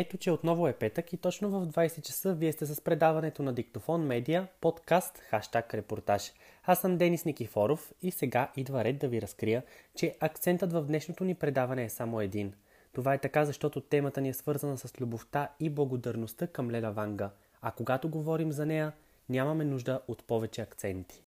Ето, че отново е петък и точно в 20 часа вие сте с предаването на Диктофон Медиа, подкаст #репортаж. Аз съм Денис Никифоров и сега идва ред да ви разкрия, че акцентът в днешното ни предаване е само един. Това е така, защото темата ни е свързана с любовта и благодарността към Лела Ванга. А когато говорим за нея, нямаме нужда от повече акценти.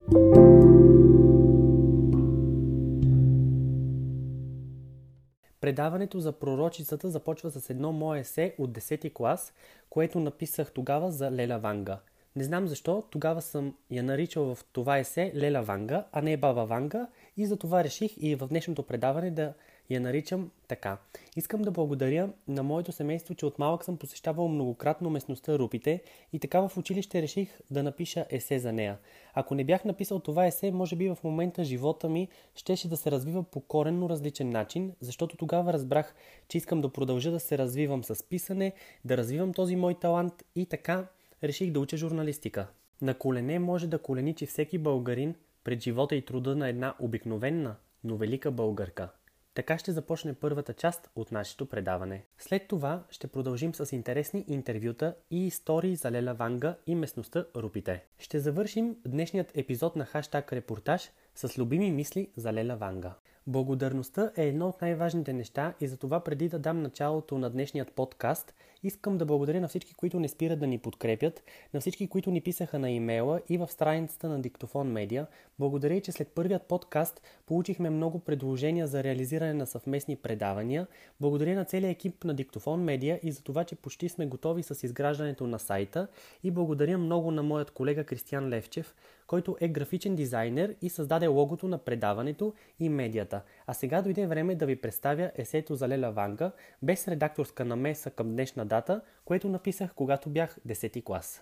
Предаването за пророчицата започва с едно мое есе от 10-ти клас, което написах тогава за Лела Ванга. Не знам защо, тогава съм я наричал в това есе Лела Ванга, а не Баба Ванга, и затова реших и в днешното предаване да я наричам така. Искам да благодаря на моето семейство, че от малък съм посещавал многократно местността Рупите и така в училище реших да напиша есе за нея. Ако не бях написал това есе, може би в момента живота ми щеше да се развива по коренно различен начин, защото тогава разбрах, че искам да продължа да се развивам с писане, да развивам този мой талант и така реших да уча журналистика. На колене може да коленичи всеки българин пред живота и труда на една обикновена, но велика българка. Така ще започне първата част от нашето предаване. След това ще продължим с интересни интервюта и истории за Лела Ванга и местността Рупите. Ще завършим днешният епизод на #репортаж с любими мисли за Лела Ванга. Благодарността е едно от най-важните неща и затова преди да дам началото на днешният подкаст, искам да благодаря на всички, които не спират да ни подкрепят, на всички, които ни писаха на имейла и в страницата на Диктофон Медиа. Благодаря, че след първият подкаст получихме много предложения за реализиране на съвместни предавания. Благодаря на целия екип на Диктофон Медиа и за това, че почти сме готови с изграждането на сайта, и благодаря много на моят колега Кристиан Левчев, който е графичен дизайнер и създаде логото на предаването и медията. А сега дойде време да ви представя есето за Лела Ванга, без редакторска намеса към днешна дата, което написах, когато бях 10-ти клас.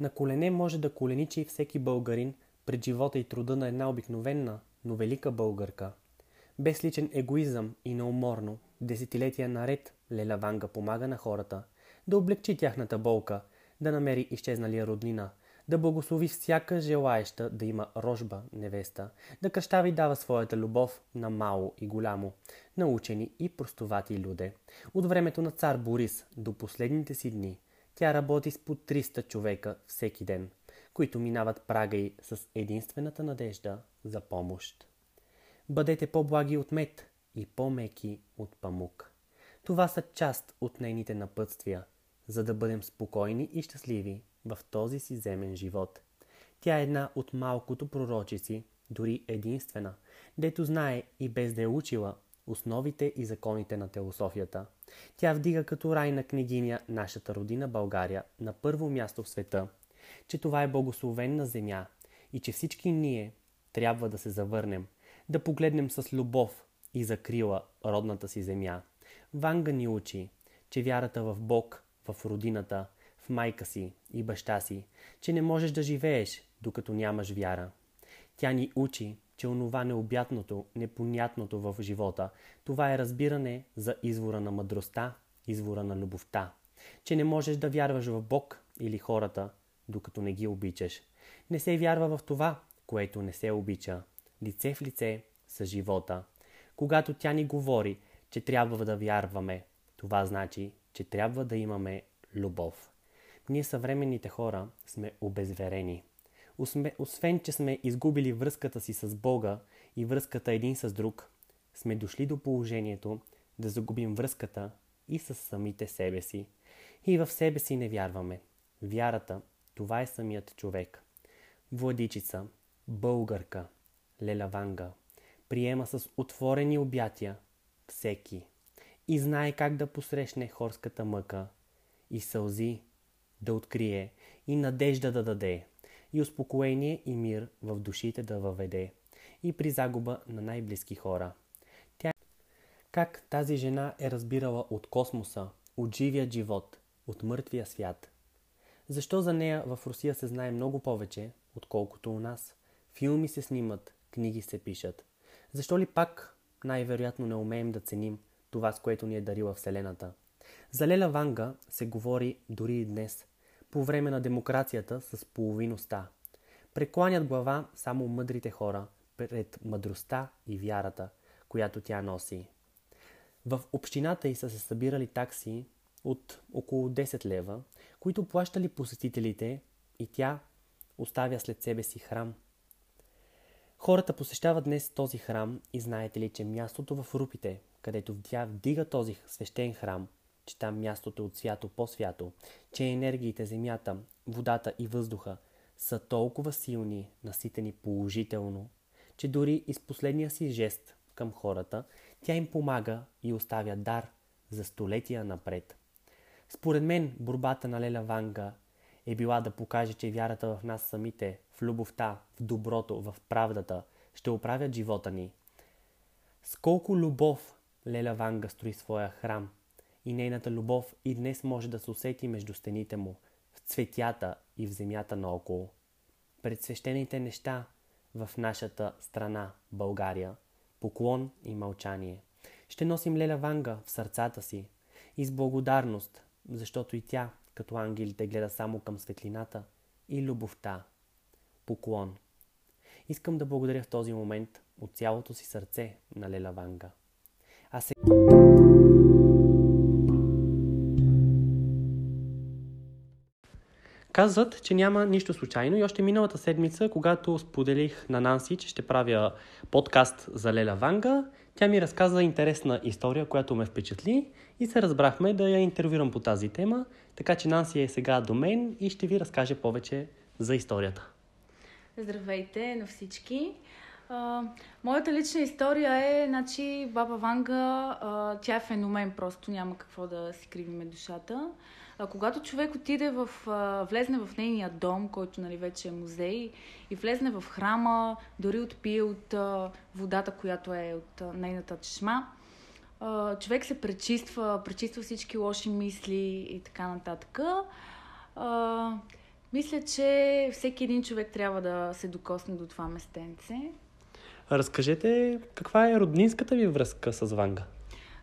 На колене може да коленичи всеки българин пред живота и труда на една обикновена, но велика българка. Без личен егоизъм и неуморно, десетилетия наред, Лела Ванга помага на хората да облекчи тяхната болка, да намери изчезналия роднина, да благослови всяка желаеща да има рожба невеста, да кръщави дава своята любов на мало и голямо, на учени и простовати люде. От времето на цар Борис до последните си дни тя работи с по 300 човека всеки ден, които минават прага ѝ с единствената надежда за помощ. Бъдете по-благи от мед и по-меки от памук. Това са част от нейните напътствия, за да бъдем спокойни и щастливи в този си земен живот. Тя е една от малкото пророчици, дори единствена, дето знае и без да е учила основите и законите на теософията. Тя вдига като райна княгиня нашата родина България на първо място в света, че това е благословена земя и че всички ние трябва да се завърнем, да погледнем с любов и закрила родната си земя. Ванга ни учи, че вярата в Бог, в родината, в майка си и баща си, че не можеш да живееш, докато нямаш вяра. Тя ни учи, че онова необятното, непонятното в живота, това е разбиране за извора на мъдростта, извора на любовта, че не можеш да вярваш в Бог или хората, докато не ги обичаш. Не се вярва в това, което не се обича. Лице в лице с живота. Когато тя ни говори, че трябва да вярваме, това значи, че трябва да имаме любов. Ние съвременните хора сме обезверени. Освен, че сме изгубили връзката си с Бога и връзката един с друг, сме дошли до положението да загубим връзката и с самите себе си. И в себе си не вярваме. Вярата, това е самият човек. Владичица, българка, Лела Ванга приема с отворени обятия всеки и знае как да посрещне хорската мъка и сълзи да открие и надежда да даде и успокоение и мир в душите да въведе и при загуба на най-близки хора. Тя как тази жена е разбирала от космоса, от живия живот, от мъртвия свят. Защо за нея в Русия се знае много повече, отколкото у нас? Филми се снимат, книги се пишат. Защо ли пак най-вероятно не умеем да ценим това, с което ни е дарила Вселената? За Лела Ванга се говори дори и днес, по време на демокрацията с половиността. Прекланят глава само мъдрите хора пред мъдростта и вярата, която тя носи. В общината й са се събирали такси от около 10 лева, които плащали посетителите, и тя оставя след себе си храм. Хората посещават днес този храм и знаете ли, че мястото в Рупите, където тя вдига този свещен храм, че там мястото е от свято по-свято, че енергиите, земята, водата и въздуха са толкова силни, наситени положително, че дори и с последния си жест към хората, тя им помага и оставя дар за столетия напред. Според мен, борбата на Лела Ванга е била да покаже, че вярата в нас самите, в любовта, в доброто, в правдата ще оправят живота ни. С колко любов Лела Ванга строи своя храм и нейната любов и днес може да се усети между стените му, в цветята и в земята наоколо. Пред свещените неща в нашата страна, България, поклон и мълчание. Ще носим Лела Ванга в сърцата си и с благодарност, защото и тя, като ангелите, гледа само към светлината и любовта. Поклон. Искам да благодаря в този момент от цялото си сърце на Лела Ванга. А сега... Казват, че няма нищо случайно и още миналата седмица, когато споделих на Нанси, че ще правя подкаст за Лела Ванга, тя ми разказа интересна история, която ме впечатли и се разбрахме да я интервюрам по тази тема, така че Нанси е сега до мен и ще ви разкаже повече за историята. Здравейте на всички! Моята лична история е, баба Ванга, тя е феномен, просто няма какво да си кривиме душата. Когато човек отиде влезне в нейния дом, който вече е музей, и влезне в храма, дори отпие от водата, която е от нейната чешма, човек се пречиства всички лоши мисли и така нататък. Мисля, че всеки един човек трябва да се докосне до това местенце. Разкажете, каква е роднинската ви връзка с Ванга?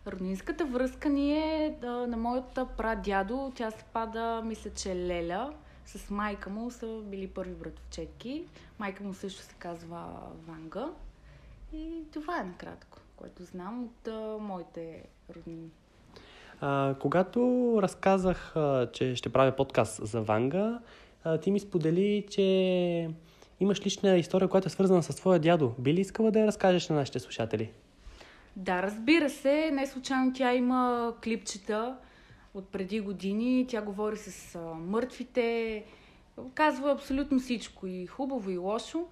Роднинската връзка ни е на моята прадядо. Тя се пада, мисля, че Леля. С майка му са били първи братовчетки. Майка му също се казва Ванга. И това е накратко, което знам от моите роднини. Когато разказах, че ще правя подкаст за Ванга, ти ми сподели, че имаш лична история, която е свързана с твоя дядо. Би ли искала да я разкажеш на нашите слушатели? Да, разбира се. Не случайно тя има клипчета от преди години. Тя говори с мъртвите, казва абсолютно всичко, и хубаво, и лошо.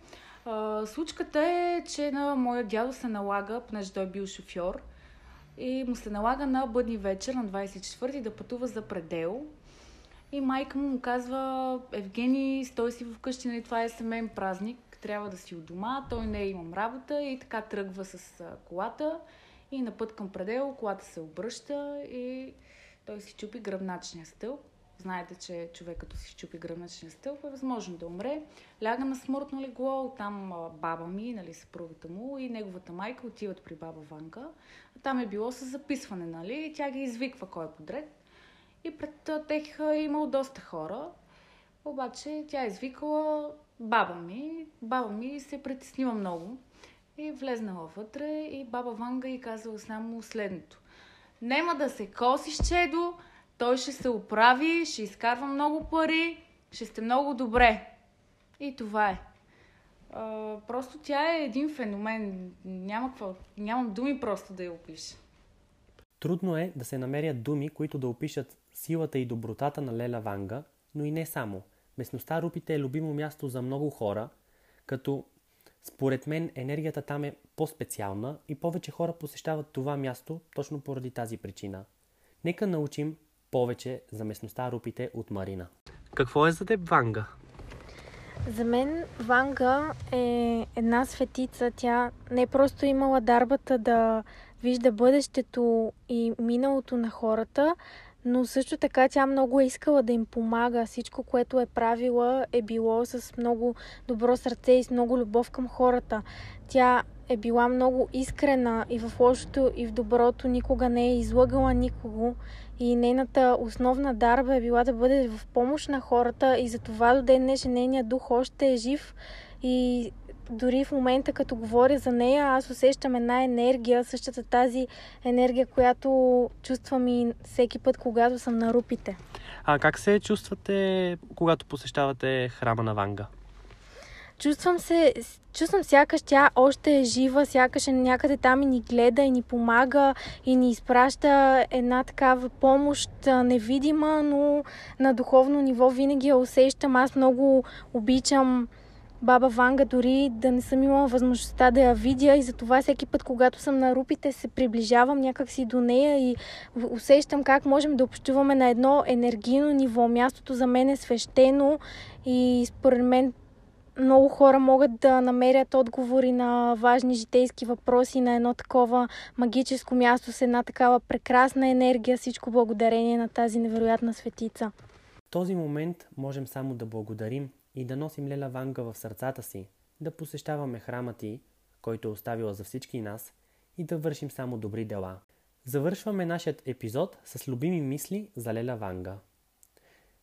Случката е, че на моя дядо се налага, понеже той е бил шофьор, и му се налага на бъдни вечер, на 24-ти, да пътува за предел. И майка му казва: Евгений, стой си вкъщи, нали, това е семейен празник, трябва да си у дома, той не е, имам работа. И така тръгва с колата и на път към предел колата се обръща и той си чупи гръбначния стълб. Знаете, че човек като си чупи гръбначния стълб е възможно да умре. Ляга на смъртно легло, оттам баба ми, съпругата му и неговата майка отиват при баба Ванга. Там е било с записване, и тя ги извиква кой е подред. И пред тях е имало доста хора, обаче тя е извикала баба ми. Баба ми се притеснила много и влезнала вътре и баба Ванга ѝ казала само следното: нема да се косиш, чедо, той ще се оправи, ще изкарва много пари, ще сте много добре. И това е. Просто тя е един феномен. Нямам думи просто да я опиша. Трудно е да се намерят думи, които да опишат силата и добротата на Лела Ванга, но и не само. Местността Рупите е любимо място за много хора, като според мен енергията там е по-специална и повече хора посещават това място точно поради тази причина. Нека научим повече за местността Рупите от Марина. Какво е за теб Ванга? За мен Ванга е една светица. Тя не е просто имала дарбата да вижда бъдещето и миналото на хората, но също така тя много е искала да им помага. Всичко, което е правила, е било с много добро сърце и с много любов към хората. Тя е била много искрена и в лошото, и в доброто. Никога не е излъгала никого. И нейната основна дарба е била да бъде в помощ на хората и затова до ден днешен нейният дух още е жив и дори в момента, като говоря за нея, аз усещам една енергия, същата тази енергия, която чувствам и всеки път, когато съм на Рупите. А как се чувствате, когато посещавате храма на Ванга? Чувствам сякаш тя още е жива, сякаш е някъде там и ни гледа, и ни помага, и ни изпраща една такава помощ, невидима, но на духовно ниво винаги я усещам. Аз много обичам баба Ванга, дори да не съм имала възможността да я видя, и затова всеки път, когато съм на Рупите, се приближавам някакси до нея и усещам как можем да общуваме на едно енергийно ниво. Мястото за мен е свещено и според мен много хора могат да намерят отговори на важни житейски въпроси на едно такова магическо място с една такава прекрасна енергия, всичко благодарение на тази невероятна светица. В този момент можем само да благодарим и да носим Лела Ванга в сърцата си, да посещаваме храма ти, който е оставила за всички нас, и да вършим само добри дела. Завършваме нашият епизод с любими мисли за Лела Ванга.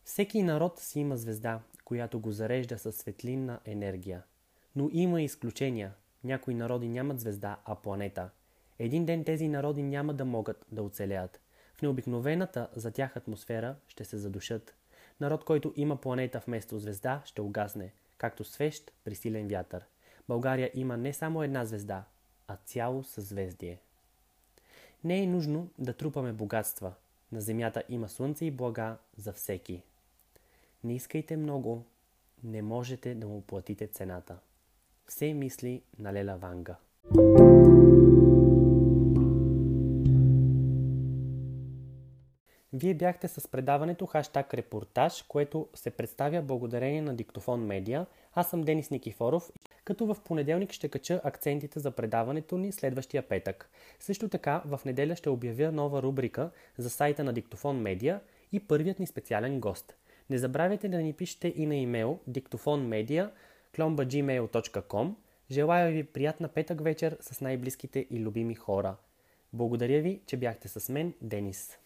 Всеки народ си има звезда, която го зарежда със светлинна енергия. Но има изключения. Някои народи нямат звезда, а планета. Един ден тези народи няма да могат да оцелеят. В необикновената за тях атмосфера ще се задушат. Народ, който има планета вместо звезда, ще угасне, както свещ при силен вятър. България има не само една звезда, а цяло съзвездие. Не е нужно да трупаме богатства. На земята има слънце и блага за всеки. Не искайте много, не можете да му платите цената. Все мисли на Лела Ванга. Вие бяхте с предаването хаштаг репортаж, което се представя благодарение на Диктофон Медиа. Аз съм Денис Никифоров, като в понеделник ще кача акцентите за предаването ни следващия петък. Също така в неделя ще обявя нова рубрика за сайта на Диктофон Медиа и първият ни специален гост. Не забравяйте да ни пишете и на имейл dictofonmedia@gmail.com. Желая ви приятна петък вечер с най-близките и любими хора. Благодаря ви, че бяхте с мен, Денис.